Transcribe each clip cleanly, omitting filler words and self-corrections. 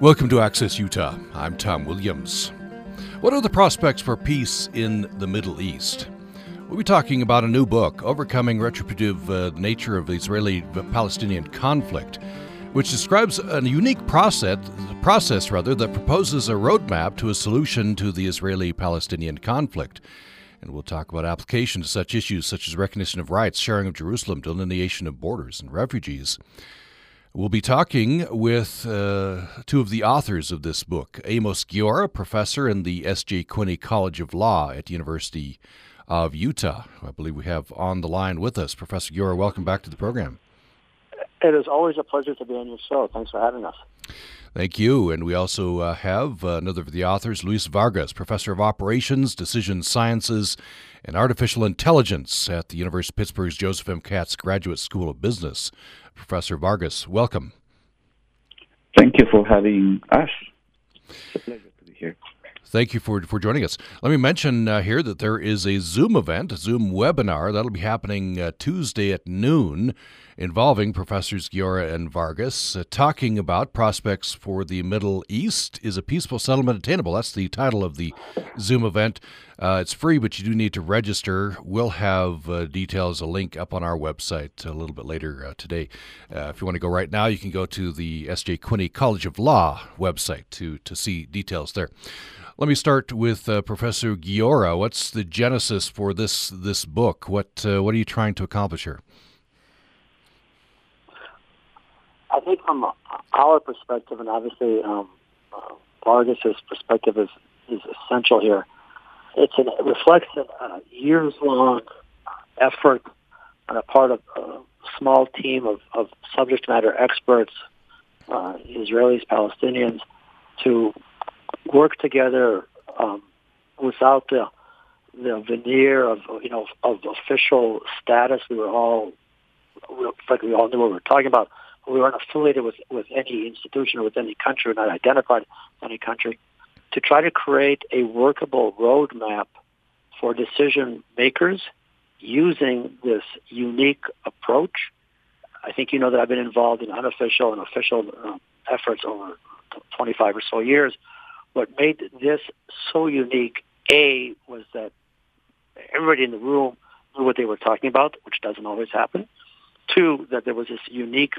Welcome to Access Utah. I'm Tom Williams. What are the prospects for peace in the Middle East? We'll be talking about a new book, Overcoming Retributive Nature of the Israeli-Palestinian Conflict, which describes a unique process that proposes a roadmap to a solution to the Israeli-Palestinian conflict. And we'll talk about application to such issues such as recognition of rights, sharing of Jerusalem, delineation of borders, and refugees. We'll be talking with two of the authors of this book, Amos Giora, professor in the S.J. Quinney College of Law at the University of Utah. I believe we have on the line with us Professor Giora. Welcome back to the program. It is always a pleasure to be on your show. Thanks for having us. Thank you. And we also have another of the authors, Luis Vargas, professor of operations, decision sciences, and artificial intelligence at the University of Pittsburgh's Joseph M. Katz Graduate School of Business. Professor Vargas, welcome. Thank you for having us. It's a pleasure to be here. Thank you for joining us. Let me mention here that there is a Zoom event, a Zoom webinar, that'll be happening Tuesday at noon, involving Professors Giora and Vargas, talking about prospects for the Middle East. Is a peaceful settlement attainable? That's the title of the Zoom event. It's free, but you do need to register. We'll have details, a link up on our website a little bit later today. If you want to go right now, you can go to the S.J. Quinney College of Law website to see details there. Let me start with Professor Giora. What's the genesis for this book? What are you trying to accomplish here? I think from our perspective, and obviously Vargas's perspective is essential here. It reflects a years-long effort on a part of a small team of subject matter experts, Israelis, Palestinians, to work together without the veneer of official status. We all knew what we were talking about. We weren't affiliated with any institution or with any country, not identified with any country, to try to create a workable roadmap for decision makers using this unique approach. I think you know that I've been involved in unofficial and official efforts over 25 or so years. What made this so unique, A, was that everybody in the room knew what they were talking about, which doesn't always happen. Two, that there was this unique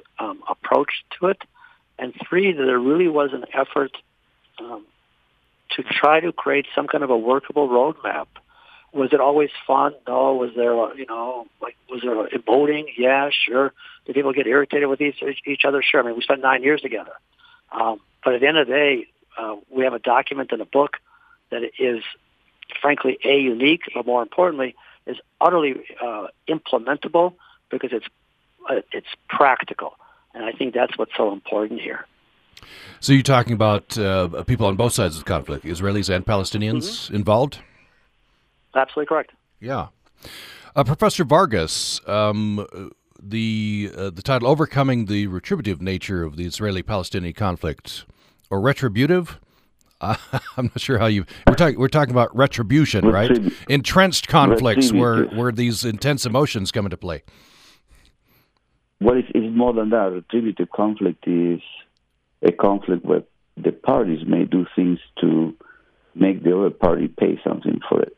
approach to it. And three, that there really was an effort to try to create some kind of a workable roadmap. Was it always fun? No. Was there, was there emoting? Yeah, sure. Did people get irritated with each other? Sure. I mean, we spent 9 years together. But at the end of the day, we have a document and a book that is, frankly, A, unique, but more importantly, is utterly implementable because it's practical. And I think that's what's so important here. So you're talking about people on both sides of the conflict, Israelis and Palestinians involved? Absolutely correct. Yeah. Professor Vargas, the title, Overcoming the Retributive Nature of the Israeli-Palestinian Conflict, or retributive? I'm not sure how you... We're talking about retribution, right? Entrenched conflicts where these intense emotions come into play. Well, it's more than that. Retributive conflict is a conflict where the parties may do things to make the other party pay something for it.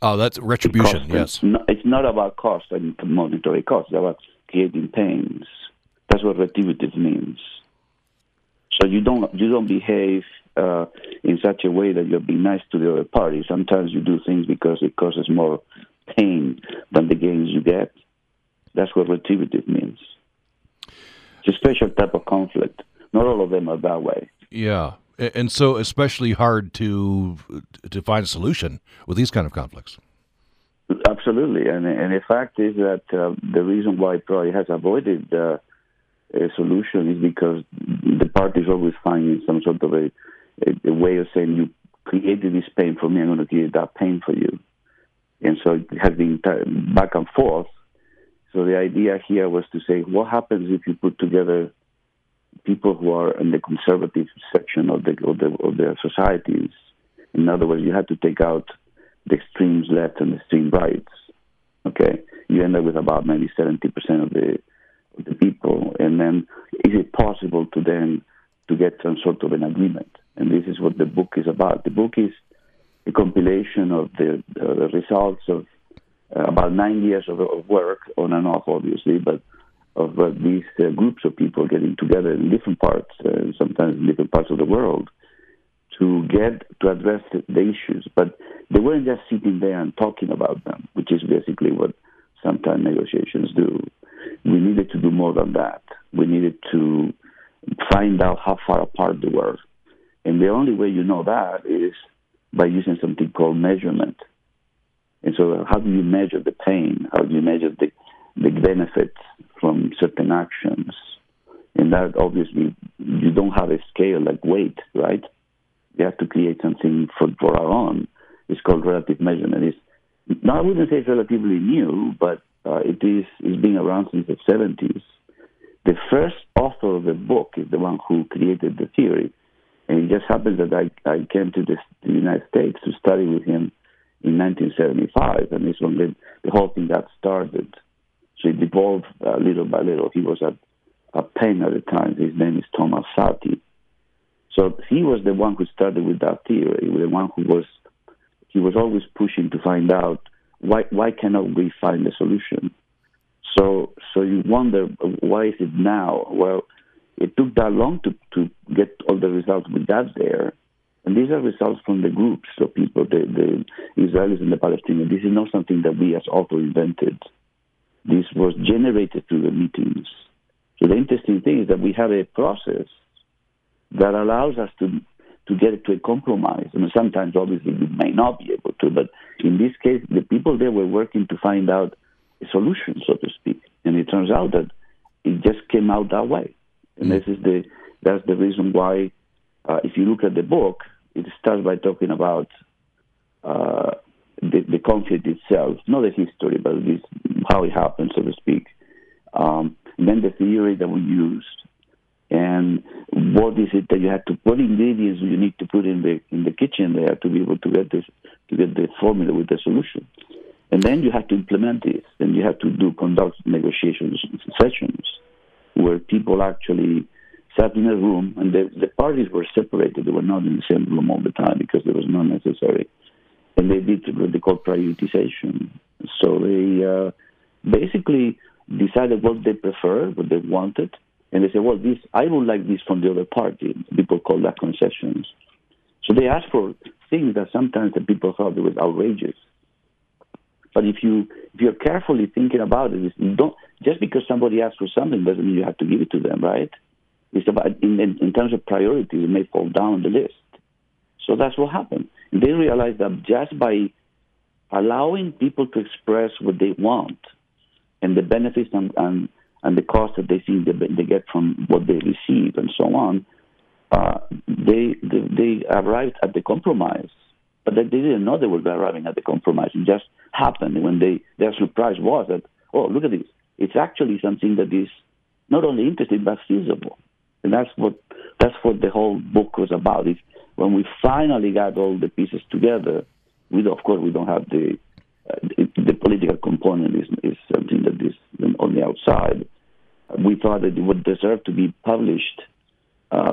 Oh, that's retribution, yes. It's not about cost and monetary cost. It's about creating pains. That's what retributive means. So you don't behave in such a way that you're being nice to the other party. Sometimes you do things because it causes more pain than the gains you get. That's what retributive means. It's a special type of conflict. Not all of them are that way. Yeah, and so especially hard to find a solution with these kind of conflicts. Absolutely, and the fact is that the reason why probably has avoided a solution is because the parties always find some sort of a way of saying, you created this pain for me, I'm going to create that pain for you. And so it has been back and forth. So the idea here was to say, what happens if you put together people who are in the conservative section of the societies? In other words, you have to take out the extremes left and the extreme right. Okay? You end up with about maybe 70% of the people, and then is it possible to then to get some sort of an agreement. And this is what the book is about. The book is a compilation of the results of about 9 years of work, on and off, obviously, but of these groups of people getting together in different parts, sometimes in different parts of the world, to address the issues. But they weren't just sitting there and talking about them, which is basically what sometimes negotiations do. We needed to do more than that. We needed to find out how far apart they were. And the only way you know that is by using something called measurement. And so how do you measure the pain? How do you measure the benefits from certain actions? And that, obviously, you don't have a scale like weight, right? We have to create something for our own. It's called relative measurement. Now, I wouldn't say it's relatively new, but it's been around since the 70s. The first author of the book is the one who created the theory. And it just happens that I came to the United States to study with him in 1975, and it's when the whole thing got started. So it evolved little by little. He was at Penn at the time. His name is Thomas Saaty. So he was the one who started with that theory, the one who was... He was always pushing to find out why cannot we find a solution. So you wonder, why is it now? Well, it took that long to get all the results we got there, and these are results from the groups of people, the Israelis and the Palestinians. This is not something that we as authors invented. This was generated through the meetings. So the interesting thing is that we have a process that allows us to get to a compromise. And sometimes, obviously, we may not be able to, but in this case, the people there were working to find out a solution, so to speak. And it turns out that it just came out that way. And that's the reason why, if you look at the book, it starts by talking about the conflict itself, not the history, but how it happened, so to speak. And then the theory that we used, and what is it that you have to? What ingredients do you need to put in the kitchen there to be able to get this, to get the formula with the solution? And then you have to implement this, and you have to conduct negotiations sessions where people actually sat in a room, and the parties were separated. They were not in the same room all the time because it was not necessary. And they did what they call prioritization. So they basically decided what they preferred, what they wanted. And they say, well, this I would like this from the other party. People call that concessions. So they ask for things that sometimes the people thought it was outrageous. But if you're carefully thinking about it, you don't, just because somebody asks for something doesn't mean you have to give it to them, right? It's about in terms of priorities, it may fall down the list. So that's what happened. And they realized that just by allowing people to express what they want and the benefits and the cost that they think they get from what they receive and so on, they arrived at the compromise. But they didn't know they were arriving at the compromise. It just happened when their surprise was that, oh, look at this. It's actually something that is not only interesting but feasible. And that's what the whole book was about. It's when we finally got all the pieces together, we don't have the political component is something that is on the outside. We thought that it would deserve to be published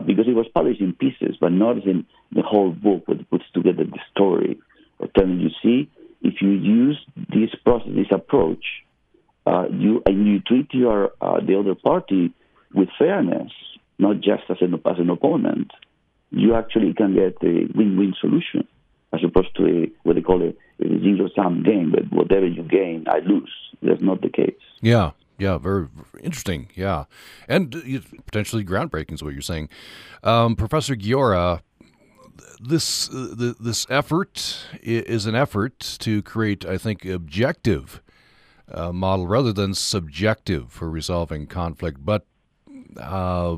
because it was published in pieces, but not in the whole book that puts together the story of telling you, see, if you use this process, this approach, you treat the other party with fairness, not just as an opponent, you actually can get a win-win solution, as opposed to what they call a zero-sum game, but whatever you gain, I lose. That's not the case. Yeah, very interesting, yeah. And potentially groundbreaking is what you're saying. Professor Giora, this effort is an effort to create, I think, objective model rather than subjective for resolving conflict, but... I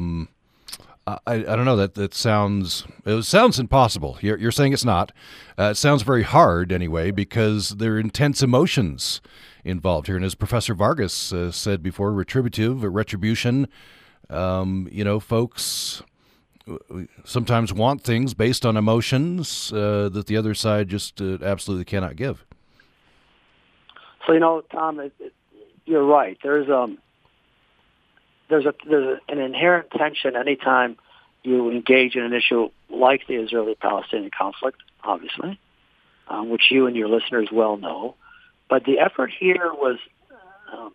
don't know, it sounds impossible. You're saying it's not. It sounds very hard anyway, because there are intense emotions involved here. And as Professor Vargas said before, retribution, folks sometimes want things based on emotions that the other side just absolutely cannot give. So, Tom, you're right. There's an inherent tension anytime you engage in an issue like the Israeli-Palestinian conflict, obviously, which you and your listeners well know. But the effort here was,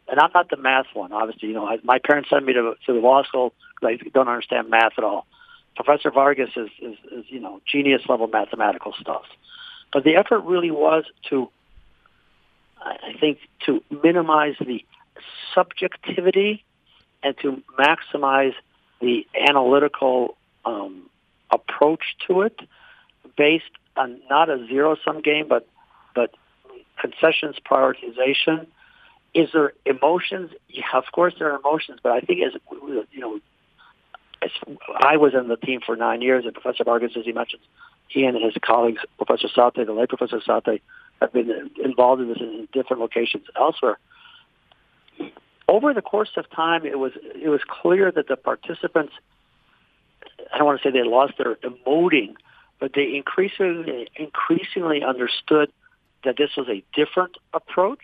and I'm not the math one, obviously. You know, my parents sent me to the law school because I don't understand math at all. Professor Vargas is you know, genius-level mathematical stuff. But the effort really was to, I think, to minimize the subjectivity and to maximize the analytical approach to it based on not a zero-sum game, but concessions prioritization. Is there emotions? Yeah, of course there are emotions, but I think as, you know, as I was on the team for 9 years, and Professor Vargas, as he mentioned, he and his colleagues, Professor Saaty, the late Professor Saaty, have been involved in this in different locations elsewhere. Over the course of time, it was clear that the participants, I don't want to say they lost their emoting, but they increasingly understood that this was a different approach,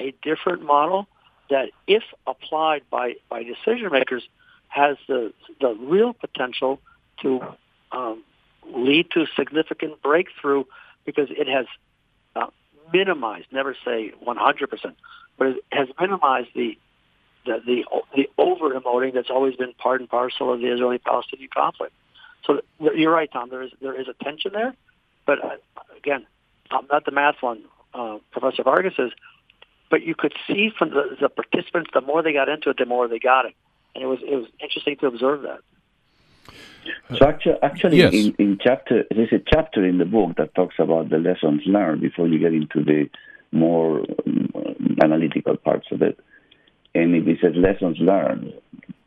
a different model that, if applied by decision makers, has the real potential to lead to significant breakthrough, because it has minimized, never say 100%, but it has minimized the over-emoting that's always been part and parcel of the Israeli-Palestinian conflict. So you're right, Tom, there is a tension there, but again, I'm not the math one, Professor Vargas is, but you could see from the participants, the more they got into it, the more they got it. And it was interesting to observe that. So actually yes. in chapter, there's a chapter in the book that talks about the lessons learned before you get into the more analytical parts of it. And if it says lessons learned,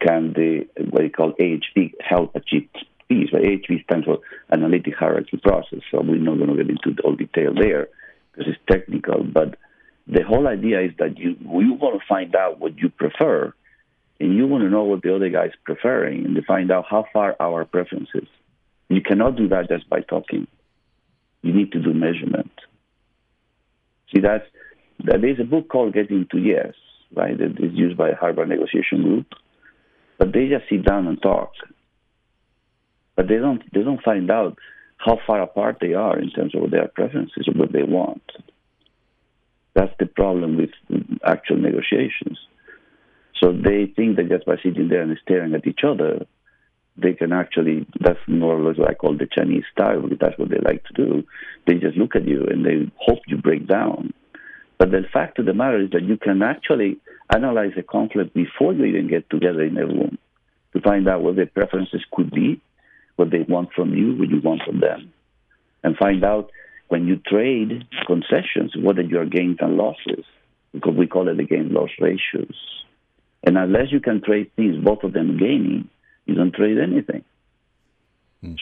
can the, what they call AHP, help achieve peace? But AHP stands for Analytic Hierarchy Process, so we're not going to get into all detail there because it's technical. But the whole idea is that you want to find out what you prefer, and you want to know what the other guy is preferring, and to find out how far our preference is. You cannot do that just by talking. You need to do measurement. See, there's a book called Getting to Yes, right, that is used by Harvard Negotiation Group, but they just sit down and talk. But they don't find out how far apart they are in terms of their preferences or what they want. That's the problem with actual negotiations. So they think that just by sitting there and staring at each other, they can actually, that's more or less what I call the Chinese style, because that's what they like to do. They just look at you and they hope you break down. But the fact of the matter is that you can actually analyze a conflict before you even get together in a room to find out what their preferences could be, what they want from you, what you want from them, and find out when you trade concessions, what are your gains and losses, because we call it the gain-loss ratios. And unless you can trade things, both of them gaining, you don't trade anything.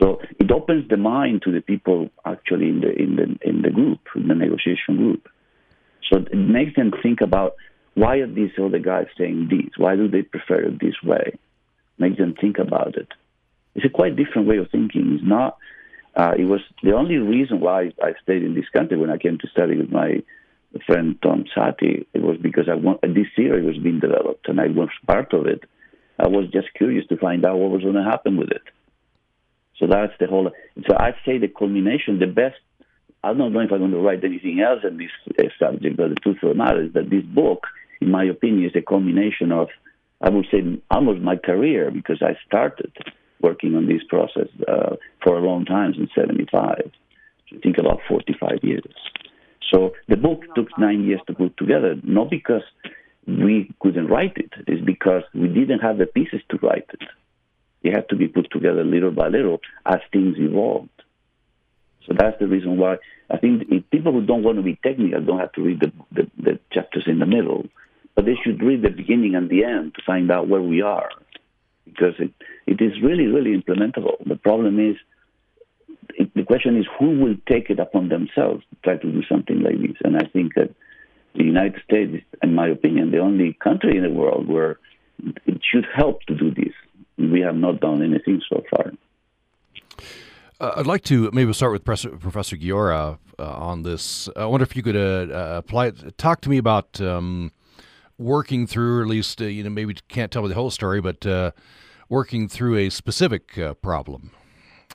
So it opens the mind to the people actually in the group, in the negotiation group. So it makes them think about, why are these other guys saying this? Why do they prefer it this way? Make them think about it. It's a quite different way of thinking. It's not. It was the only reason why I stayed in this country when I came to study with my friend Tom Saaty. It was because this theory was being developed and I was part of it. I was just curious to find out what was going to happen with it. So that's the whole. So I'd say the culmination, the best. I don't know if I'm going to write anything else on this subject, but the truth of the matter is that this book, in my opinion, is a culmination of, I would say, almost my career, because I started working on this process for a long time, since 1975. So think about 45 years. So the book took 9 years to put together, not because we couldn't write it. It's because we didn't have the pieces to write it. It had to be put together little by little as things evolved. So that's the reason why I think people who don't want to be technical don't have to read the chapters in the middle, but they should read the beginning and the end to find out where we are, because it is really, really implementable. The problem is, the question is, who will take it upon themselves to try to do something like this? And I think that the United States is, in my opinion, the only country in the world where it should help to do this. We have not done anything so far. I'd like to maybe start with Professor Giora on this. I wonder if you could talk to me about working through, or at least, you know, maybe can't tell me the whole story, but working through a specific problem.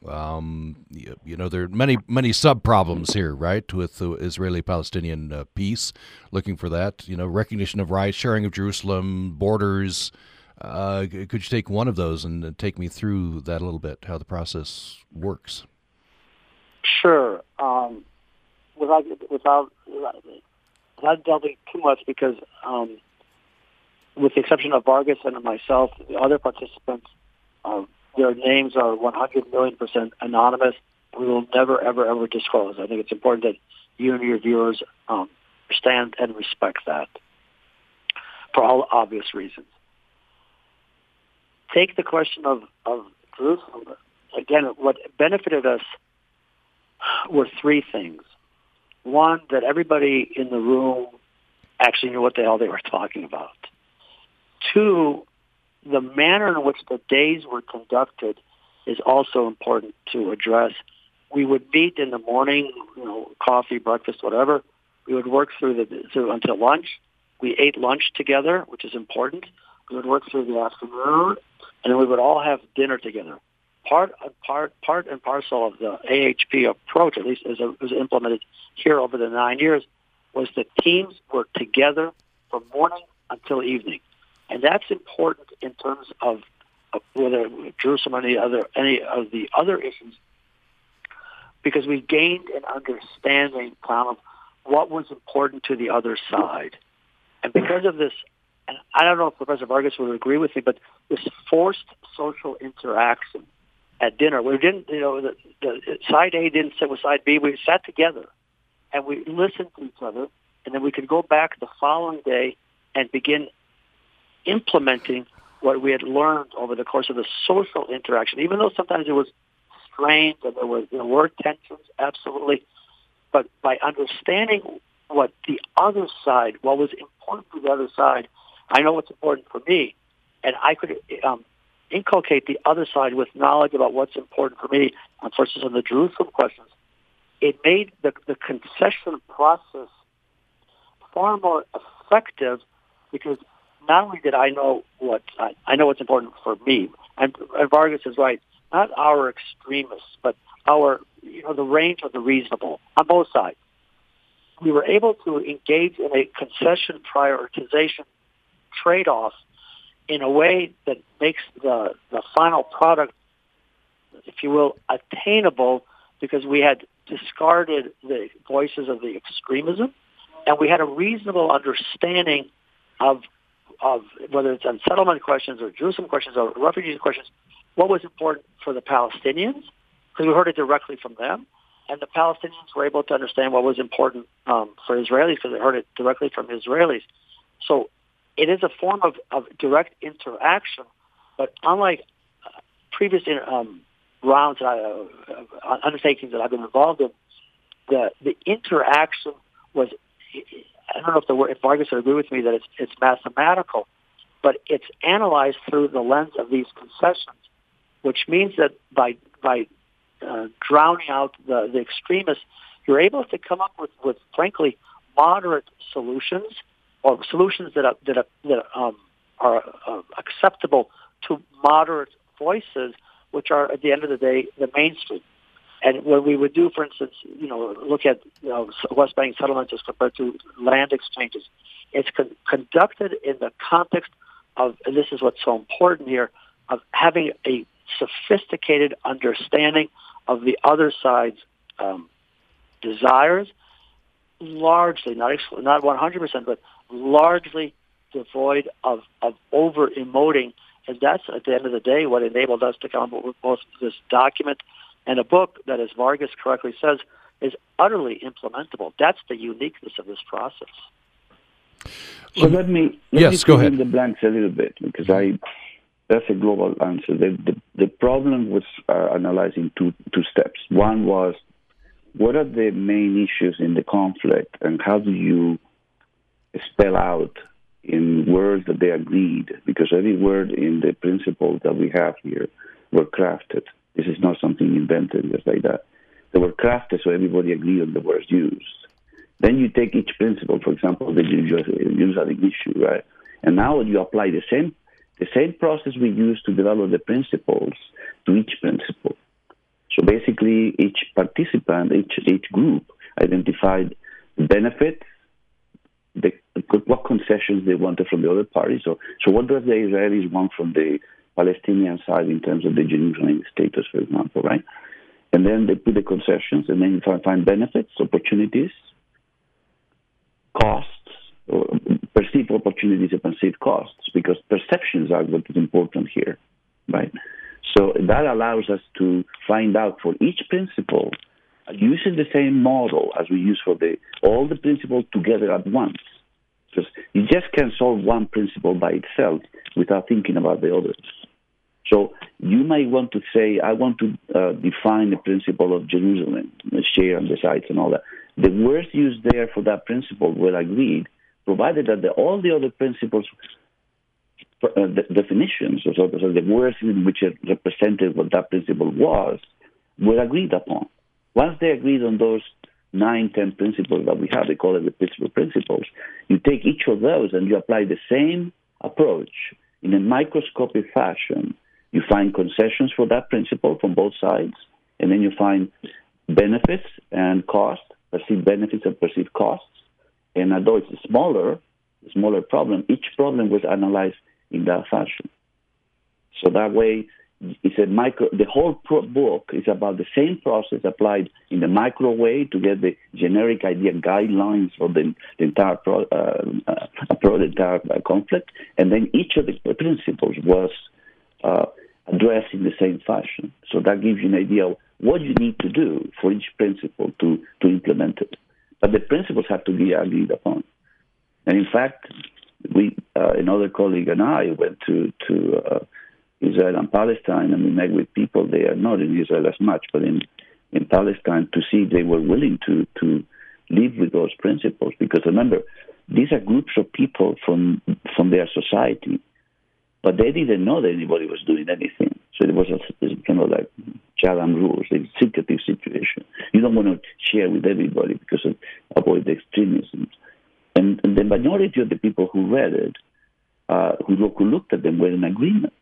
You know, there are many sub-problems here, right, with the Israeli-Palestinian peace, looking for that, you know, recognition of rights, sharing of Jerusalem, borders. Could you take one of those and take me through that a little bit, how the process works? Sure. Without delving too much, because with the exception of Vargas and myself, the other participants, their names are 100,000,000% anonymous. We will never, ever, ever disclose. I think it's important that you and your viewers understand and respect that for all obvious reasons. Take the question of Jerusalem. Again, what benefited us were three things. One, that everybody in the room actually knew what the hell they were talking about. Two, the manner in which the days were conducted is also important to address. We would meet in the morning, you know, coffee, breakfast, whatever. We would work through until lunch. We ate lunch together, which is important. We would work through the afternoon, and then we would all have dinner together. Part and parcel of the AHP approach, at least as it was implemented here over the 9 years, was that teams were together from morning until evening. And that's important in terms of whether Jerusalem or any of the other issues, because we gained an understanding of what was important to the other side. And because of this, and I don't know if Professor Vargas would agree with me, but this forced social interaction at dinner, we didn't, you know, the side A didn't sit with side B. We sat together and we listened to each other, and then we could go back the following day and begin implementing what we had learned over the course of the social interaction, even though sometimes it was strained and there were tensions, absolutely. But by understanding what was important to the other side, I know what's important for me, and I could inculcate the other side with knowledge about what's important for me. For instance, on the Jerusalem questions, it made the concession process far more effective, because not only did I know what's important for me, and Vargas is right, not our extremists, but our, you know, the range of the reasonable on both sides. We were able to engage in a concession prioritization trade-off in a way that makes the final product, if you will, attainable, because we had discarded the voices of the extremism, and we had a reasonable understanding of whether it's on settlement questions or Jerusalem questions or refugee questions, what was important for the Palestinians, because we heard it directly from them, and the Palestinians were able to understand what was important for Israelis, because they heard it directly from Israelis. So it is a form of direct interaction, but unlike previous rounds and undertakings that I've been involved in, the interaction was, I don't know if Vargas would agree with me that it's mathematical, but it's analyzed through the lens of these concessions, which means that by drowning out the extremists, you're able to come up with frankly, moderate solutions, or solutions that are acceptable to moderate voices, which are, at the end of the day, the mainstream. And when we would do, for instance, you know, look at, you know, West Bank settlements as compared to land exchanges, it's conducted in the context of, and this is what's so important here, of having a sophisticated understanding of the other side's desires, largely, not 100%, but largely devoid of over-emoting. And that's, at the end of the day, what enabled us to come up with both this document and a book that, as Vargas correctly says, is utterly implementable. That's the uniqueness of this process. So let me fill in the blanks a little bit, because that's a global answer. The problem was analyzing two steps. One was, what are the main issues in the conflict, and how do you spell out in words that they agreed? Because every word in the principles that we have here were crafted. This is not something invented just like that. They were crafted so everybody agreed on the words used. Then you take each principle, for example, the Jerusalem issue, right? And now you apply the same the same process we use to develop the principles to each principle. So basically, each participant, each group identified the benefits, what concessions they wanted from the other party. So what does the Israelis want from the Palestinian side in terms of the Jerusalem status, for example, right? And then they put the concessions, and then you try to find benefits, opportunities, costs, or perceived opportunities and perceived costs, because perceptions are what is important here, right? So that allows us to find out for each principle, using the same model as we use for all the principles together at once. Because you just can't solve one principle by itself without thinking about the others. So you might want to say, I want to define the principle of Jerusalem, the share and the sites and all that. The words used there for that principle were agreed, provided that all the other principles, the definitions, so the words in which it represented what that principle was, were agreed upon. Once they agreed on those 9, 10 principles that we have, they call it the Pittsburgh principles, you take each of those and you apply the same approach in a microscopic fashion. You find concessions for that principle from both sides, and then you find benefits and costs, perceived benefits and perceived costs. And although it's a smaller problem, each problem was analyzed in that fashion. So that way, it's the whole book is about the same process applied in the micro way to get the generic idea guidelines for the entire conflict, and then each of the principles was addressed in the same fashion. So that gives you an idea of what you need to do for each principle to implement it. But the principles have to be agreed upon. And in fact, another colleague and I went to Israel and Palestine, and we met with people there, not in Israel as much, but in Palestine, to see if they were willing to live with those principles. Because remember, these are groups of people from their society, but they didn't know that anybody was doing anything. So it was like Chatham rules, a secretive situation. You don't want to share with everybody because of avoid the extremism. And the minority of the people who read it, who looked at them, were in agreement.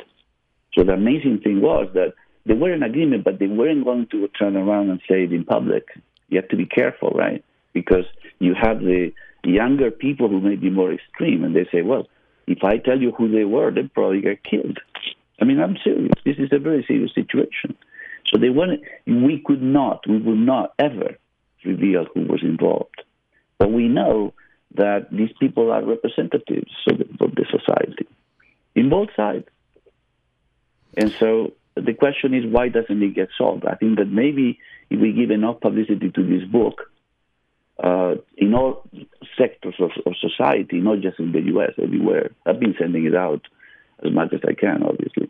So the amazing thing was that they were in agreement, but they weren't going to turn around and say it in public. You have to be careful, right? Because you have the younger people who may be more extreme, and they say, well, if I tell you who they were, they'd probably get killed. I mean, I'm serious. This is a very serious situation. So they weren't. We would not ever reveal who was involved. But we know that these people are representatives of the society in both sides. And so the question is, why doesn't it get solved? I think that maybe if we give enough publicity to this book in all sectors of society, not just in the U.S., everywhere. I've been sending it out as much as I can, obviously,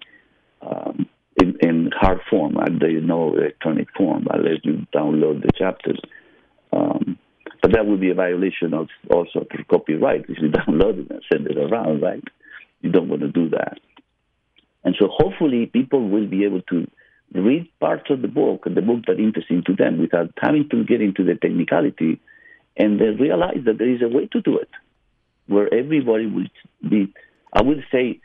in hard form. There is no electronic form unless you download the chapters. But that would be a violation of also copyright if you download it and send it around, right? You don't want to do that. And so hopefully people will be able to read parts of the book that's interesting to them, without having to get into the technicality, and then realize that there is a way to do it, where everybody will be, I would say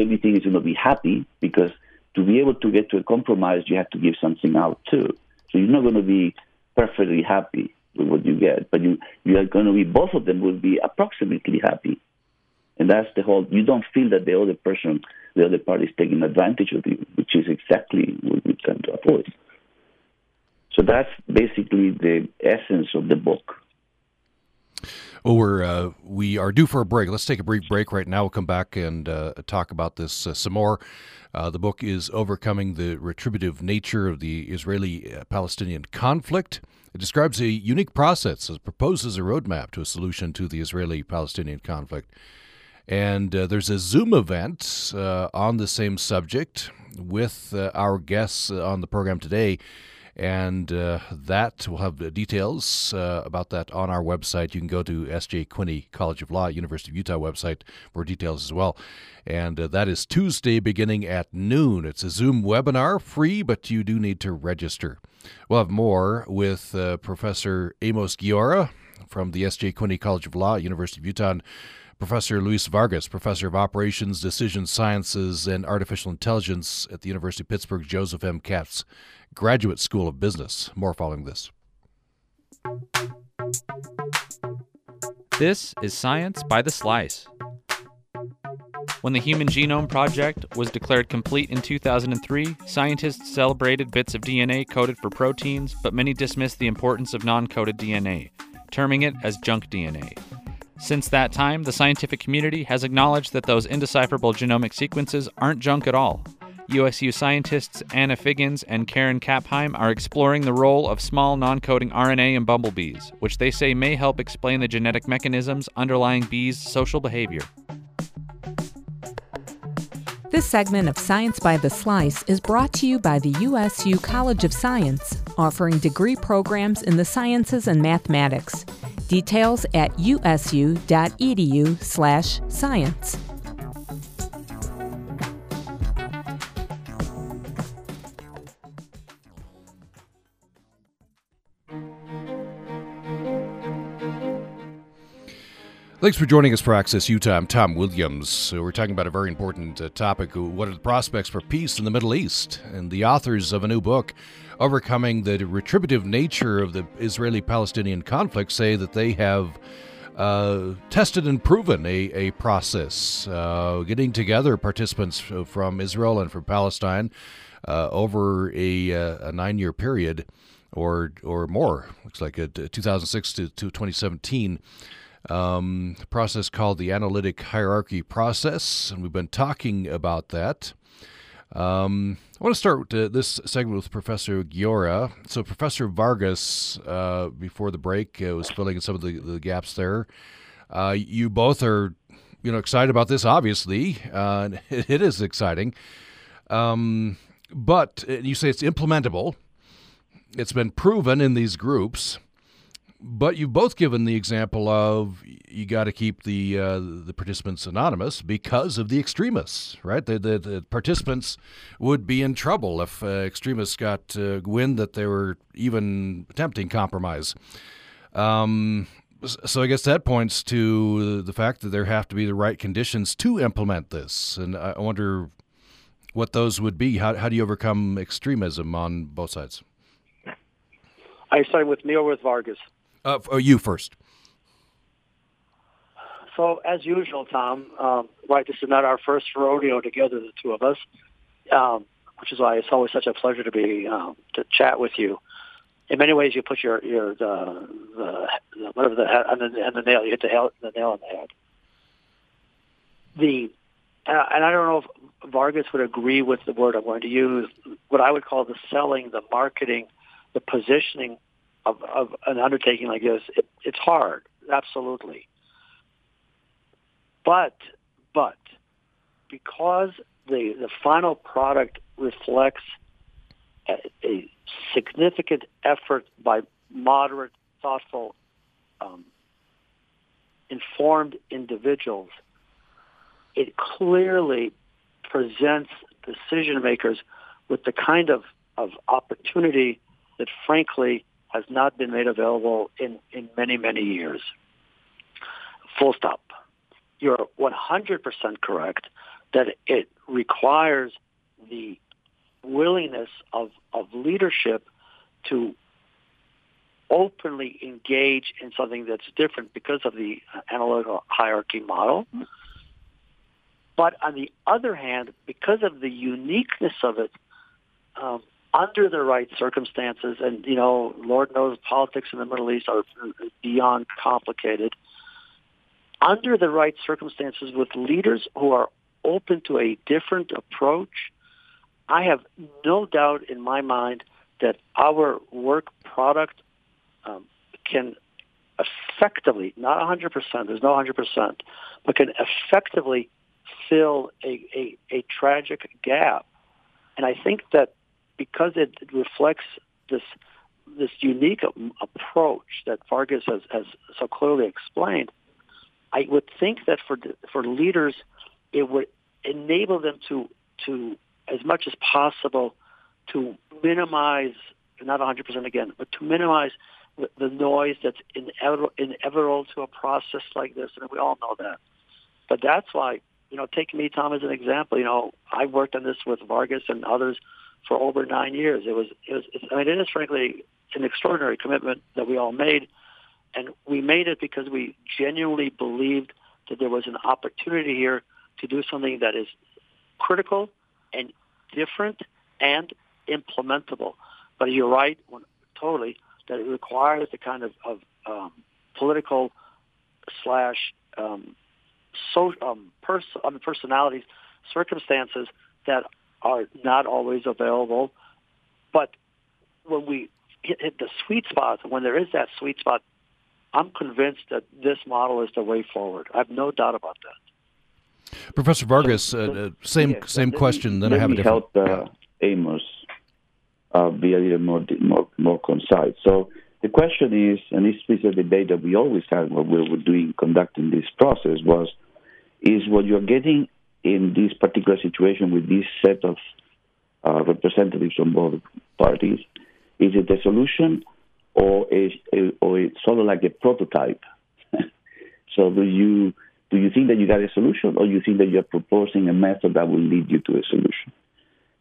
everything is going to be happy, because to be able to get to a compromise, you have to give something out too. So you're not going to be perfectly happy with what you get, but you are going to be, both of them will be approximately happy. And that's the whole, you don't feel that the other party is taking advantage of you, which is exactly what we tend to avoid. So that's basically the essence of the book. Well, we are due for a break. Let's take a brief break right now. We'll come back and talk about this some more. The book is Overcoming the Retributive Nature of the Israeli-Palestinian Conflict. It describes a unique process that proposes a roadmap to a solution to the Israeli-Palestinian conflict. And there's a Zoom event on the same subject with our guests on the program today. And that will have the details about that on our website. You can go to S.J. Quinney College of Law, University of Utah website for details as well. And that is Tuesday beginning at noon. It's a Zoom webinar, free, but you do need to register. We'll have more with Professor Amos Giora from the S.J. Quinney College of Law, University of Utah, Professor Luis Vargas, Professor of Operations, Decision Sciences, and Artificial Intelligence at the University of Pittsburgh, Joseph M. Katz Graduate School of Business. More following this. This is Science by the Slice. When the Human Genome Project was declared complete in 2003, scientists celebrated bits of DNA coded for proteins, but many dismissed the importance of non-coded DNA, terming it as junk DNA. Since that time, the scientific community has acknowledged that those indecipherable genomic sequences aren't junk at all. USU scientists Anna Figgins and Karen Kappheim are exploring the role of small non-coding RNA in bumblebees, which they say may help explain the genetic mechanisms underlying bees' social behavior. This segment of Science by the Slice is brought to you by the USU College of Science, offering degree programs in the sciences and mathematics. Details at usu.edu/science. Thanks for joining us for Access Utah. I'm Tom Williams. So we're talking about a very important topic. What are the prospects for peace in the Middle East? And the authors of a new book, Overcoming the Retributive Nature of the Israeli-Palestinian Conflict, say that they have tested and proven a process, getting together participants from Israel and from Palestine over a nine-year period or more. Looks like 2006 to 2017. A process called the Analytic Hierarchy Process, and we've been talking about that. I want to start this segment with Professor Giora. So Professor Vargas, before the break, was filling in some of the gaps there. You both are, excited about this, obviously. It is exciting. But you say it's implementable. It's been proven in these groups. But you've both given the example of you got to keep the participants anonymous because of the extremists, right? The participants would be in trouble if extremists got wind that they were even attempting compromise. So I guess that points to the fact that there have to be the right conditions to implement this. And I wonder what those would be. How do you overcome extremism on both sides? I started with Neil with Vargas. You first. So, as usual, Tom, this is not our first rodeo together, the two of us, which is why it's always such a pleasure to be to chat with you. In many ways, you put the whatever the head on the nail. You hit the nail on the head. And I don't know if Vargas would agree with the word I'm going to use. What I would call the selling, the marketing, the positioning of an undertaking like this, it's hard, absolutely. But because the final product reflects a significant effort by moderate, thoughtful, informed individuals, it clearly presents decision makers with the kind of opportunity that, frankly, has not been made available in many, many years. Full stop. You're 100% correct that it requires the willingness of leadership to openly engage in something that's different because of the analytical hierarchy model. But on the other hand, because of the uniqueness of it, under the right circumstances, and, Lord knows politics in the Middle East are beyond complicated, under the right circumstances with leaders who are open to a different approach, I have no doubt in my mind that our work product can effectively, not 100%, there's no 100%, but can effectively fill a tragic gap. And I think that because it reflects this unique approach that Vargas has so clearly explained, I would think that for leaders, it would enable them to as much as possible, to minimize, not 100% again, but to minimize the noise that's inevitable to a process like this, and we all know that. But that's why, you know, take me, Tom, as an example. You know, I've worked on this with Vargas and others for over 9 years. It is frankly an extraordinary commitment that we all made, and we made it because we genuinely believed that there was an opportunity here to do something that is critical and different and implementable. But you're right, totally, that it requires the kind of political / personalities, circumstances that are not always available. But when we hit the sweet spot, when there is that sweet spot, I'm convinced that this model is the way forward. I have no doubt about that. Professor Vargas, same question. Then I have a different. Let me help Amos be a little more concise. So the question is, and this is a debate that we always had when we were conducting this process, is what you're getting in this particular situation with this set of representatives from both parties, is it a solution or it's sort of like a prototype? So do you think that you got a solution, or you think that you're proposing a method that will lead you to a solution?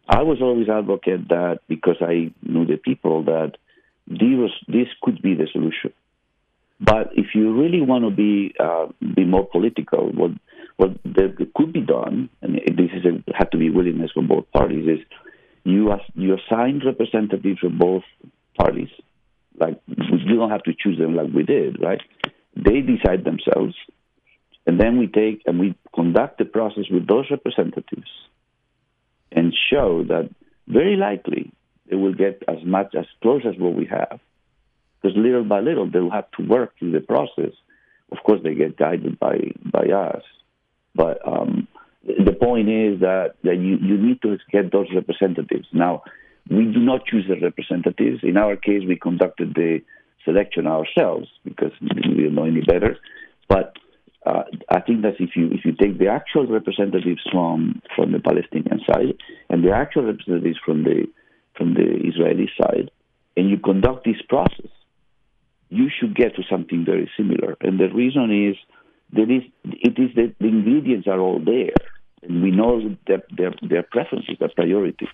I was always advocate that, because I knew the people, that this could be the solution. But if you really want to be more political, what could be done, and this had to be willingness from both parties, is you assign representatives from both parties. Like, you don't have to choose them like we did, right? They decide themselves, and then we conduct the process with those representatives, and show that very likely they will get as close as what we have. Because little by little, they will have to work through the process. Of course, they get guided by us. But the point is that you need to get those representatives. Now, we do not choose the representatives. In our case, we conducted the selection ourselves because we don't know any better. But I think that if you take the actual representatives from the Palestinian side and the actual representatives from the Israeli side, and you conduct this process, you should get to something very similar. And the reason is that the ingredients are all there, and we know that their preferences, their priorities.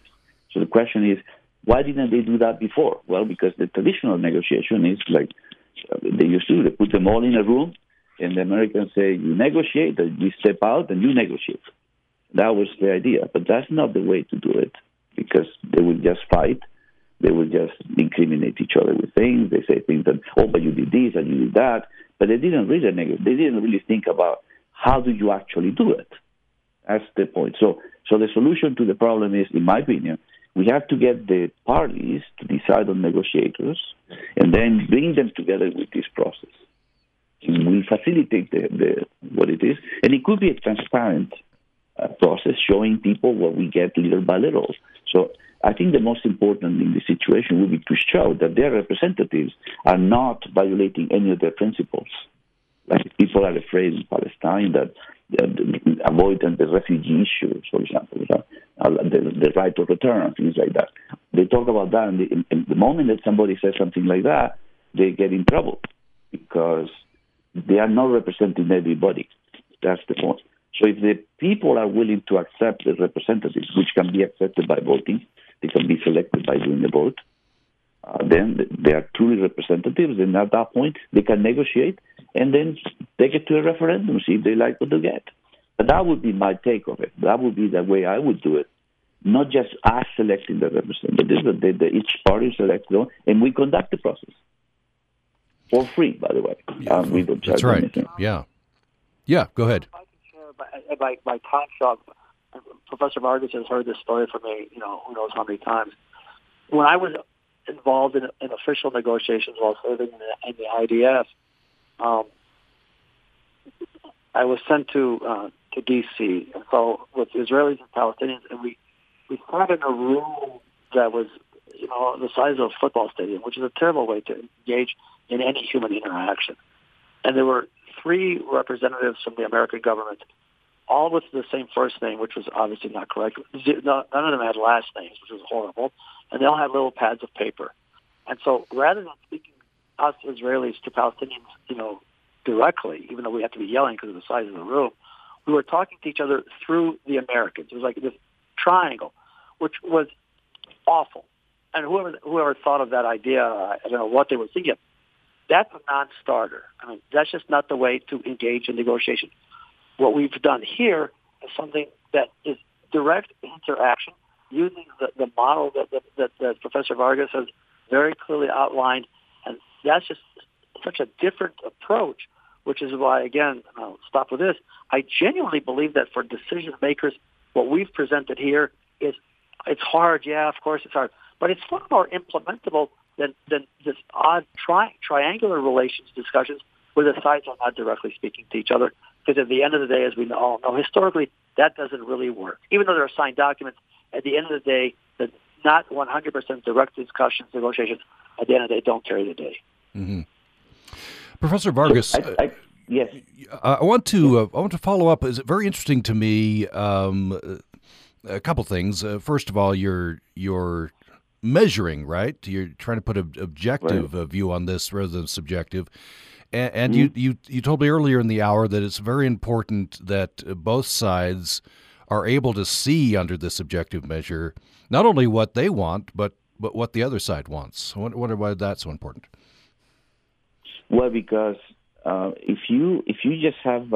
So the question is, why didn't they do that before? Well, because the traditional negotiation is like they used to. They put them all in a room, and the Americans say, you negotiate, you step out, and you negotiate. That was the idea. But that's not the way to do it, because they will just fight. They will just incriminate each other with things. They say things that, oh, but you did this and you did that. But they didn't really think about how do you actually do it. That's the point. So the solution to the problem is, in my opinion, we have to get the parties to decide on negotiators and then bring them together with this process. And we facilitate what it is. And it could be a transparent process, showing people what we get little by little. So I think the most important in this situation would be to show that their representatives are not violating any of their principles. Like, people are afraid in Palestine that avoiding the refugee issue, for example, the right of return, things like that. They talk about that, and the moment that somebody says something like that, they get in trouble because they are not representing everybody. That's the point. So if the people are willing to accept the representatives, which can be accepted by voting, they can be selected by doing the vote, then they are truly representatives, and at that point they can negotiate and then take it to a referendum, see if they like what they get. But that would be my take of it. That would be the way I would do it. Not just us selecting the representatives, but each party selects them, and we conduct the process. For free, by the way. Yeah, we don't charge anything. Right. Yeah, go ahead. My time shop, Professor Vargas has heard this story from me, you know, who knows how many times. When I was involved in official negotiations while serving in the IDF, I was sent to D.C. So with Israelis and Palestinians, and we sat in a room that was, you know, the size of a football stadium, which is a terrible way to engage in any human interaction. And there were three representatives from the American government, all with the same first name, which was obviously not correct. None of them had last names, which was horrible. And they all had little pads of paper. And so rather than speaking us Israelis to Palestinians, you know, directly, even though we had to be yelling because of the size of the room, who were talking to each other through the Americans. It was like this triangle, which was awful. And whoever thought of that idea, I don't know what they were thinking of. That's a non-starter. I mean, that's just not the way to engage in negotiation. What we've done here is something that is direct interaction using the model that Professor Vargas has very clearly outlined. And that's just such a different approach, which is why, again, I'll stop with this. I genuinely believe that for decision makers, what we've presented here is, it's hard. Yeah, of course it's hard. But it's far more implementable than this odd triangular relations discussions where the sides are not directly speaking to each other. Because at the end of the day, as we all know, historically, that doesn't really work. Even though there are signed documents, at the end of the day, the not 100% direct discussions, negotiations, at the end of the day, don't carry the day. Mm-hmm. Professor Vargas, yes, I want to follow up. It's very interesting to me. A couple things. First of all, you're measuring, right? You're trying to put an objective view on this rather than subjective. And mm-hmm. you told me earlier in the hour that it's very important that both sides are able to see under this objective measure not only what they want, but what the other side wants. I wonder why that's so important. Well, because if you just have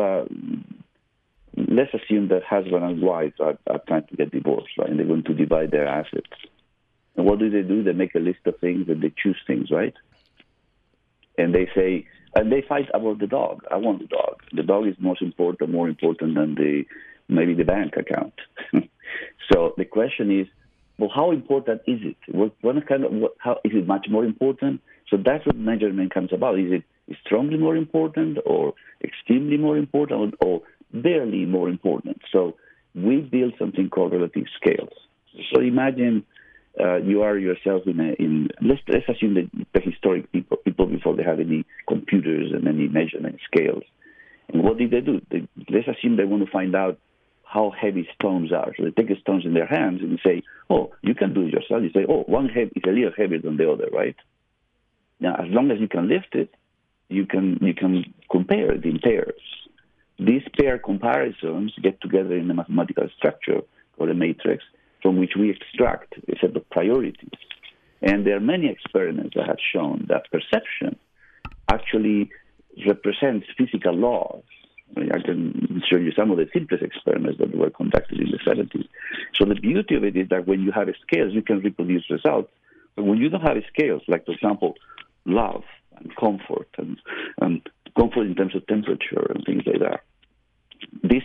let's assume that husband and wife are trying to get divorced, right? And they're going to divide their assets. And what do? They make a list of things and they choose things, right? And they say, and they fight about the dog. I want the dog. The dog is more important than maybe the bank account. So the question is, well, how important is it? How is it much more important? So that's what measurement comes about. Is it strongly more important, or extremely more important, or barely more important? So we build something called relative scales. So imagine you are yourself in let's assume that the historic people before they had any computers and any measurement scales. And what did they do? Let's assume they want to find out how heavy stones are. So they take the stones in their hands and say, oh, you can do it yourself. You say, oh, one head is a little heavier than the other, right? Now, as long as you can lift it, you can compare it in pairs. These pair comparisons get together in a mathematical structure called a matrix, from which we extract a set of priorities. And there are many experiments that have shown that perception actually represents physical laws. I can show you some of the simplest experiments that were conducted in the 70s. So the beauty of it is that when you have scales, you can reproduce results. But when you don't have scales, like, for example, love and comfort, and comfort in terms of temperature and things like that. The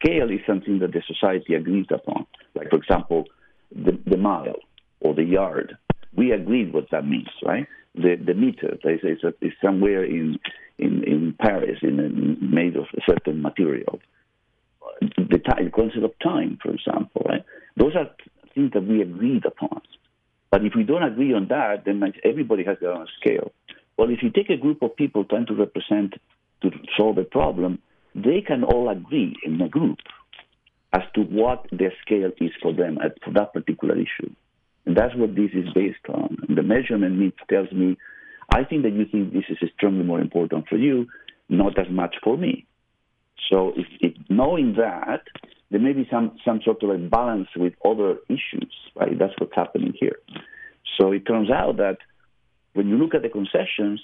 scale is something that the society agrees upon. Like, for example, the mile or the yard. We agreed what that means, right? The meter is somewhere in Paris, made of a certain material. The concept of time, for example, right? Those are things that we agreed upon. But if we don't agree on that, then everybody has their own scale. Well, if you take a group of people trying to solve a problem, they can all agree in a group as to what their scale is for them for that particular issue. And that's what this is based on. And the measurement tells me, I think that you think this is extremely more important for you, not as much for me. So knowing that, there may be some sort of a balance with other issues, right? That's what's happening here. So it turns out that when you look at the concessions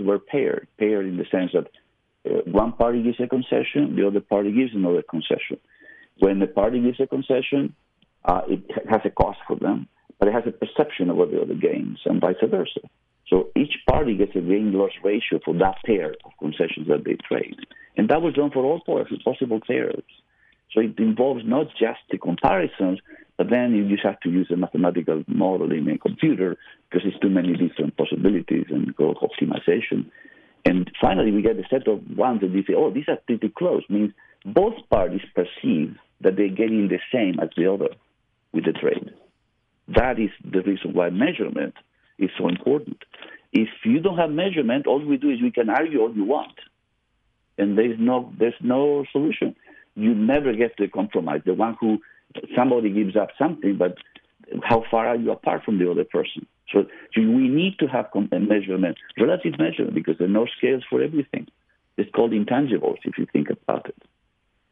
were paired in the sense that one party gives a concession, the other party gives another concession. When the party gives a concession, it has a cost for them, but it has a perception of what the other gains, and vice versa. So each party gets a gain-loss ratio for that pair of concessions that they trade. And that was done for all possible pairs. So it involves not just the comparisons, but then you just have to use a mathematical model in a computer because it's too many different possibilities and go optimization. And finally, we get a set of ones that we say, oh, these are pretty close. Means both parties perceive that they're getting the same as the other with the trade. That is the reason why measurement is so important. If you don't have measurement, all we do is we can argue all you want. And there's no solution. You never get to a compromise. The one who somebody gives up something, but how far are you apart from the other person? So we need to have measurement, relative measurement, because there are no scales for everything. It's called intangibles, if you think about it.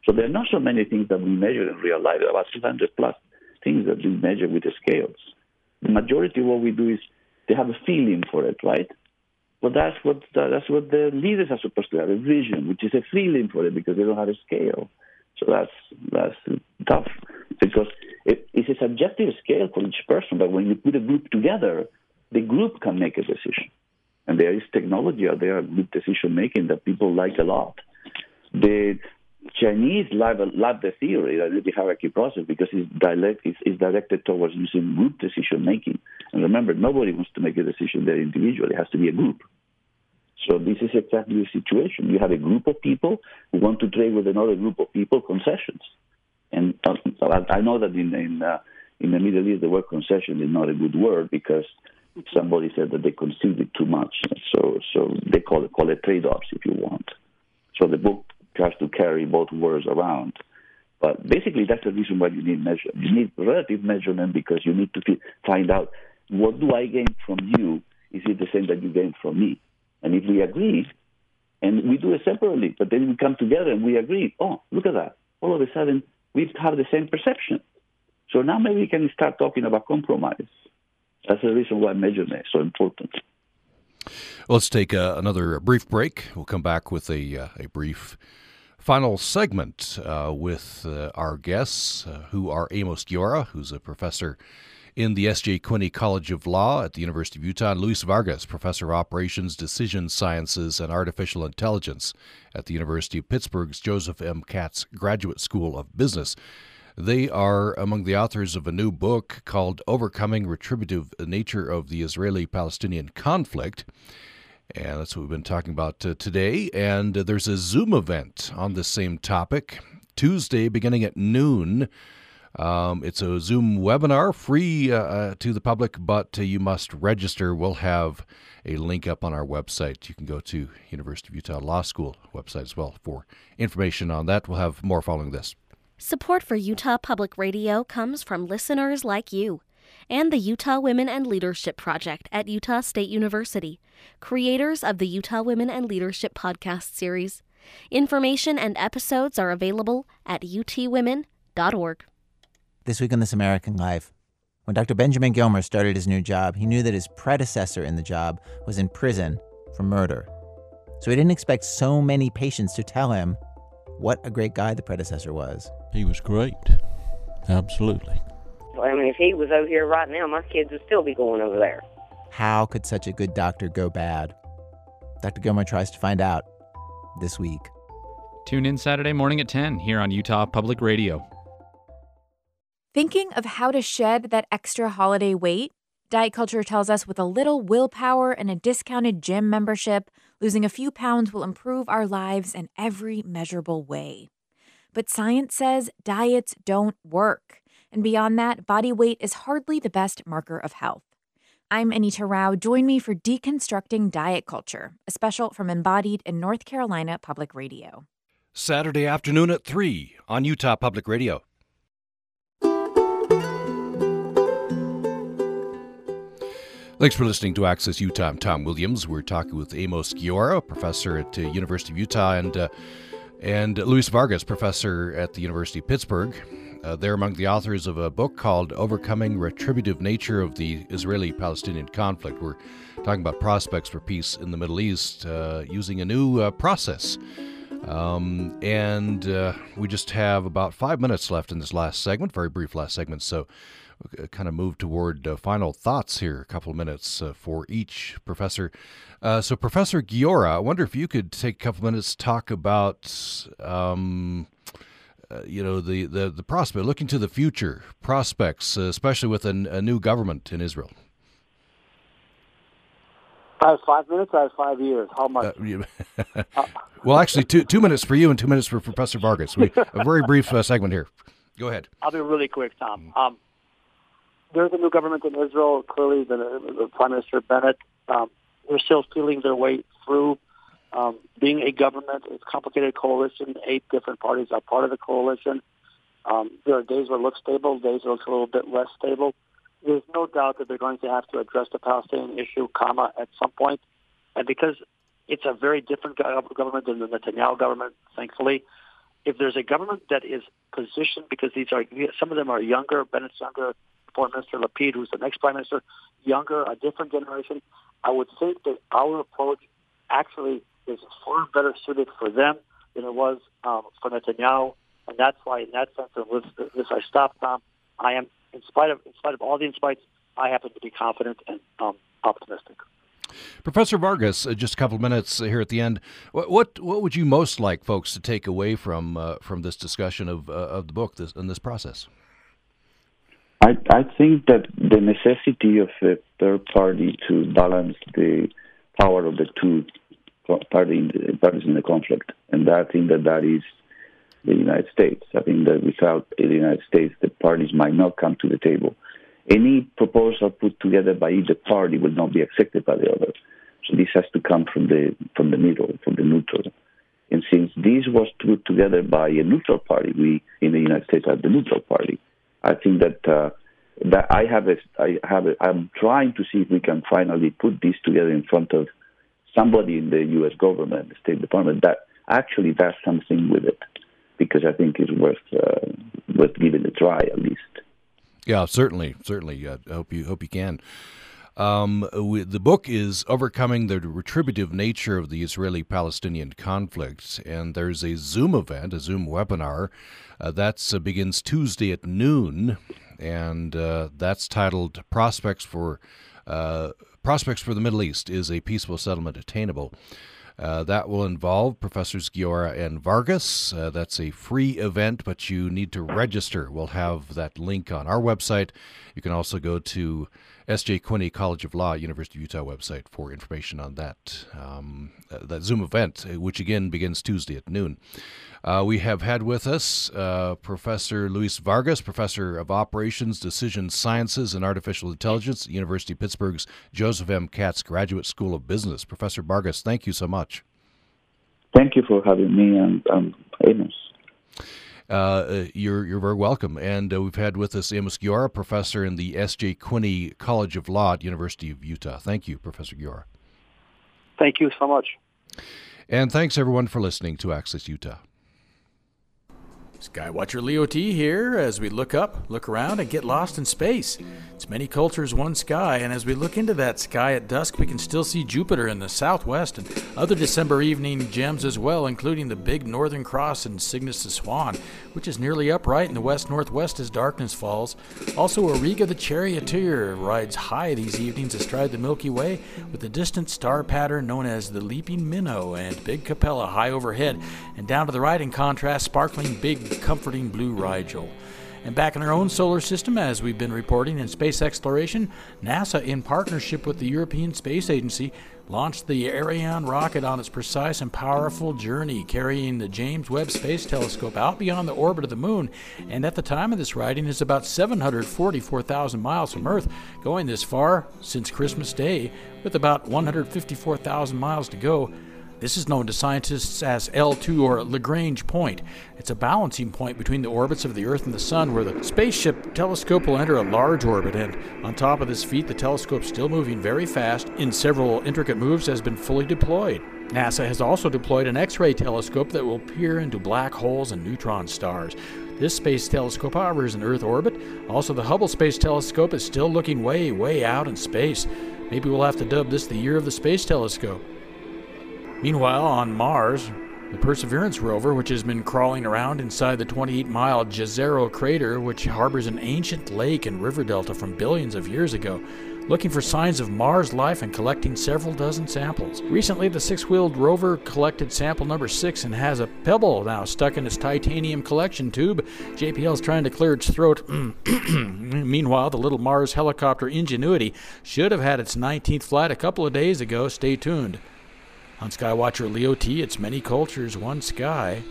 So there are not so many things that we measure in real life. There are about 600 plus things that we measure with the scales. The majority of what we do is they have a feeling for it, right? Well, that's what the leaders are supposed to have, a vision, which is a feeling for it because they don't have a scale. So that's tough because it's a subjective scale for each person, but when you put a group together, the group can make a decision. And there is technology out there, group decision-making that people like a lot. The Chinese love the theory, the Analytic Hierarchy Process, because it's directed towards using group decision-making. And remember, nobody wants to make a decision there individually. It has to be a group. So this is exactly the situation. You have a group of people who want to trade with another group of people concessions. And I know that in the Middle East, the word concession is not a good word because somebody said that they conceded too much. So they call it trade-offs, if you want. So the book tries to carry both words around. But basically, that's the reason why you need measurement. You need relative measurement because you need to find out, what do I gain from you? Is it the same that you gain from me? And if we agree, and we do it separately, but then we come together and we agree, oh, look at that. All of a sudden, we have the same perception. So now maybe we can start talking about compromise. That's the reason why measurement is so important. Well, let's take another brief break. We'll come back with a brief final segment with our guests, who are Amos Giora, who's a professor in the S.J. Quinney College of Law at the University of Utah, and Luis Vargas, professor of operations, decision sciences, and artificial intelligence at the University of Pittsburgh's Joseph M. Katz Graduate School of Business. They are among the authors of a new book called Overcoming the Retributive Nature of the Israeli-Palestinian Conflict. And that's what we've been talking about today. And there's a Zoom event on the same topic, Tuesday beginning at noon. It's a Zoom webinar, free to the public, but you must register. We'll have a link up on our website. You can go to University of Utah Law School website as well for information on that. We'll have more following this. Support for Utah Public Radio comes from listeners like you and the Utah Women and Leadership Project at Utah State University, creators of the Utah Women and Leadership podcast series. Information and episodes are available at utwomen.org. This week on This American Life, when Dr. Benjamin Gilmer started his new job, he knew that his predecessor in the job was in prison for murder. So he didn't expect so many patients to tell him what a great guy the predecessor was. He was great. Absolutely. I mean, if he was over here right now, my kids would still be going over there. How could such a good doctor go bad? Dr. Gilmer tries to find out this week. Tune in Saturday morning at 10 here on Utah Public Radio. Thinking of how to shed that extra holiday weight? Diet culture tells us with a little willpower and a discounted gym membership, losing a few pounds will improve our lives in every measurable way. But science says diets don't work. And beyond that, body weight is hardly the best marker of health. I'm Anita Rao. Join me for Deconstructing Diet Culture, a special from Embodied in North Carolina Public Radio. Saturday afternoon at 3 on Utah Public Radio. Thanks for listening to Access Utah. I'm Tom Williams. We're talking with Amos Giora, professor at the University of Utah, and Luis Vargas, professor at the University of Pittsburgh. They're among the authors of a book called Overcoming the Retributive Nature of the Israeli-Palestinian Conflict. We're talking about prospects for peace in the Middle East using a new process. And we just have about 5 minutes left in this last segment, very brief last segment, so kind of move toward final thoughts here, a couple of minutes for each professor. So Professor Giora, I wonder if you could take a couple of minutes to talk about, the prospect, looking to the future prospects, especially with a new government in Israel. I have 5 minutes, I have 5 years. How much? Well, actually, two minutes for you and 2 minutes for Professor Vargas. A very brief segment here. Go ahead. I'll be really quick, Tom. There's a new government in Israel. Clearly, the Prime Minister Bennett, they're still feeling their way through being a government. It's a complicated coalition. 8 different parties are part of the coalition. There are days where it looks stable, days where it looks a little bit less stable. There's no doubt that they're going to have to address the Palestinian issue, at some point. And because it's a very different government than the Netanyahu government, thankfully, if there's a government that is positioned, because these are, some of them are younger, Bennett's younger, Foreign Minister Lapid, who's the next Prime Minister, younger, a different generation, I would think that our approach actually is far better suited for them than it was for Netanyahu. And that's why, in that sense, and with this I stop, Tom, I am, in spite of all the insights, I happen to be confident and optimistic. Professor Vargas, just a couple of minutes here at the end. What would you most like folks to take away from this discussion of the book and this process? I think that the necessity of a third party to balance the power of the two parties in the conflict, and I think that is the United States. I think that without the United States, the parties might not come to the table. Any proposal put together by either party will not be accepted by the other. So this has to come from the middle, from the neutral. And since this was put together by a neutral party, we in the United States are the neutral party. I think that I'm trying to see if we can finally put this together in front of somebody in the U.S. government, the State Department, that actually does something with it, because I think it's worth giving a try at least. Yeah, certainly. I hope you can. The book is Overcoming the Retributive Nature of the Israeli-Palestinian Conflict, and there's a Zoom event, a Zoom webinar, that begins Tuesday at noon, and that's titled Prospects for the Middle East: Is a Peaceful Settlement Attainable? That will involve Professors Giora and Vargas. That's a free event, but you need to register. We'll have that link on our website. You can also go to S.J. Quinney College of Law, University of Utah website for information on that. That Zoom event, which again begins Tuesday at noon. We have had with us Professor Luis Vargas, Professor of Operations, Decision Sciences, and Artificial Intelligence at University of Pittsburgh's Joseph M. Katz Graduate School of Business. Professor Vargas, thank you so much. Thank you for having me, and Amos. You're very welcome. And we've had with us Amos Giora, professor in the S.J. Quinney College of Law at University of Utah. Thank you, Professor Giora. Thank you so much. And thanks, everyone, for listening to Access Utah. Skywatcher Leo T here as we look up, look around, and get lost in space. It's many cultures, one sky, and as we look into that sky at dusk, we can still see Jupiter in the southwest and other December evening gems as well, including the Big Northern Cross and Cygnus the Swan, which is nearly upright in the west-northwest as darkness falls. Also, Auriga the Charioteer rides high these evenings astride the Milky Way with a distant star pattern known as the Leaping Minnow, and Big Capella high overhead, and down to the right, in contrast, sparkling big comforting blue Rigel. And back in our own solar system, as we've been reporting in space exploration, NASA, in partnership with the European Space Agency, launched the Ariane rocket on its precise and powerful journey, carrying the James Webb Space Telescope out beyond the orbit of the moon, and at the time of this writing is about 744,000 miles from Earth, going this far since Christmas Day, with about 154,000 miles to go. This is known to scientists as L2, or Lagrange point. It's a balancing point between the orbits of the Earth and the Sun, where the spaceship telescope will enter a large orbit, and on top of this feat, the telescope, still moving very fast in several intricate moves, has been fully deployed. NASA has also deployed an X-ray telescope that will peer into black holes and neutron stars. This space telescope, however, is in Earth orbit. Also, the Hubble Space Telescope is still looking way, way out in space. Maybe we'll have to dub this the year of the space telescope. Meanwhile, on Mars, the Perseverance rover, which has been crawling around inside the 28-mile Jezero Crater, which harbors an ancient lake and river delta from billions of years ago, looking for signs of Mars life and collecting several dozen samples. Recently, the six-wheeled rover collected sample number 6 and has a pebble now stuck in its titanium collection tube. JPL's trying to clear its throat. Meanwhile, the little Mars helicopter Ingenuity should have had its 19th flight a couple of days ago. Stay tuned. On Skywatcher Leo T, it's many cultures, one sky.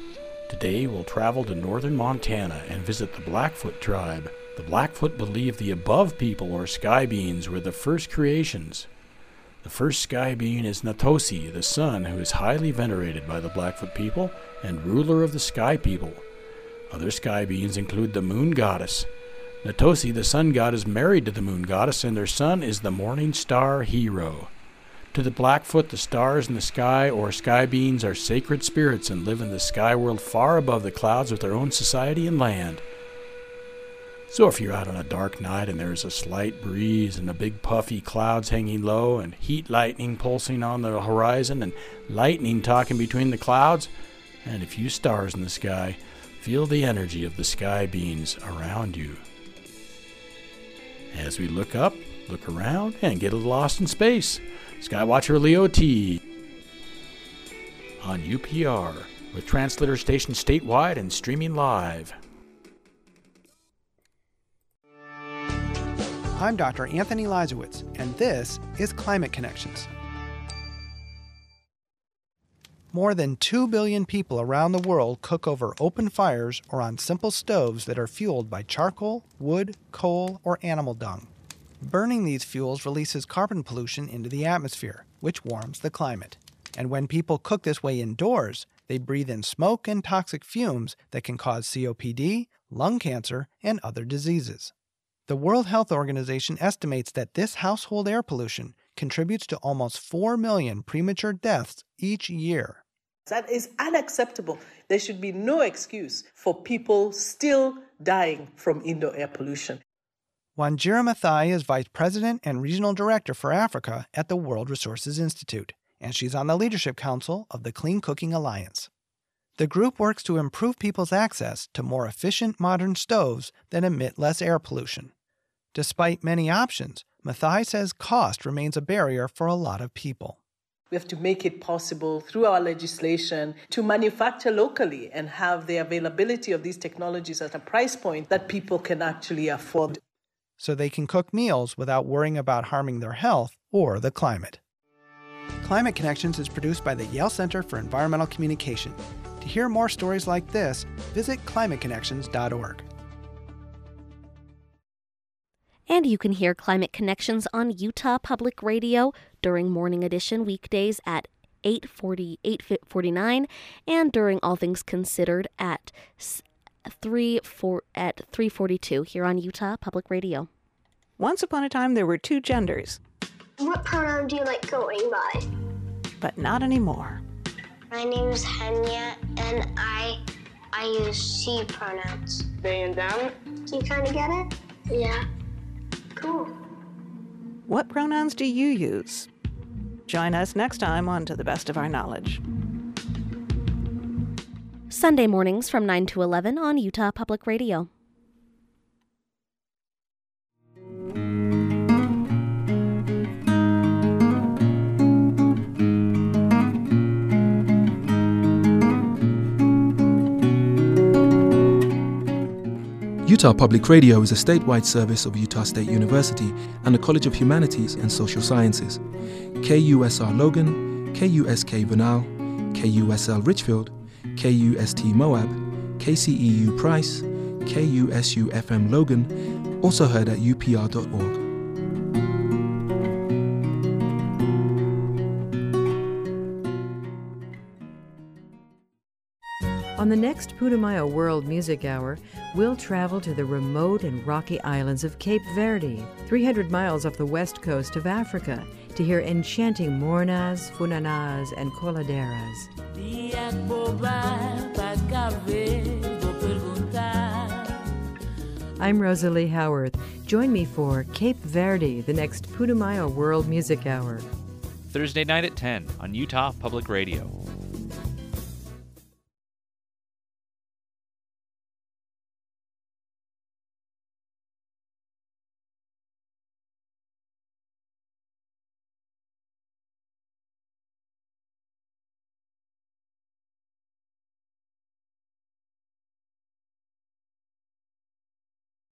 Today we'll travel to northern Montana and visit the Blackfoot tribe. The Blackfoot believe the above people, or sky beings, were the first creations. The first sky being is Natosi, the sun, who is highly venerated by the Blackfoot people and ruler of the sky people. Other sky beings include the moon goddess. Natosi, the sun god, is married to the moon goddess, and their son is the morning star Hero. To the Blackfoot, the stars in the sky or sky beings are sacred spirits and live in the sky world far above the clouds with their own society and land. So if you're out on a dark night and there's a slight breeze and the big puffy clouds hanging low and heat lightning pulsing on the horizon and lightning talking between the clouds and a few stars in the sky, feel the energy of the sky beings around you. As we look up, look around, and get lost in space. Skywatcher Leo T. on UPR with translator stations statewide and streaming live. I'm Dr. Anthony Leibowitz, and this is Climate Connections. More than 2 billion people around the world cook over open fires or on simple stoves that are fueled by charcoal, wood, coal, or animal dung. Burning these fuels releases carbon pollution into the atmosphere, which warms the climate. And when people cook this way indoors, they breathe in smoke and toxic fumes that can cause COPD, lung cancer, and other diseases. The World Health Organization estimates that this household air pollution contributes to almost 4 million premature deaths each year. That is unacceptable. There should be no excuse for people still dying from indoor air pollution. Wanjira Mathai is Vice President and Regional Director for Africa at the World Resources Institute, and she's on the Leadership Council of the Clean Cooking Alliance. The group works to improve people's access to more efficient modern stoves that emit less air pollution. Despite many options, Mathai says cost remains a barrier for a lot of people. We have to make it possible through our legislation to manufacture locally and have the availability of these technologies at a price point that people can actually afford. So they can cook meals without worrying about harming their health or the climate. Climate Connections is produced by the Yale Center for Environmental Communication. To hear more stories like this, visit climateconnections.org. And you can hear Climate Connections on Utah Public Radio during Morning Edition weekdays at 8:40, 8:49, and during All Things Considered at 3:42 here on Utah Public Radio. Once upon a time, there were two genders. What pronoun do you like going by? But not anymore. My name is Henya, and I use she pronouns. They and them. You kind of get it? Yeah. Cool. What pronouns do you use? Join us next time on To the Best of Our Knowledge. Sunday mornings from 9 to 11 on Utah Public Radio. Utah Public Radio is a statewide service of Utah State University and the College of Humanities and Social Sciences. KUSR Logan, KUSK Vernal, KUSL Richfield, KUST Moab, KCEU Price, KUSU FM Logan, also heard at upr.org. On the next Putumayo World Music Hour, we'll travel to the remote and rocky islands of Cape Verde, 300 miles off the west coast of Africa, to hear enchanting mornas, funanas, and coladeras. I'm Rosalie Howarth. Join me for Cape Verde, the next Putumayo World Music Hour. Thursday night at 10 on Utah Public Radio.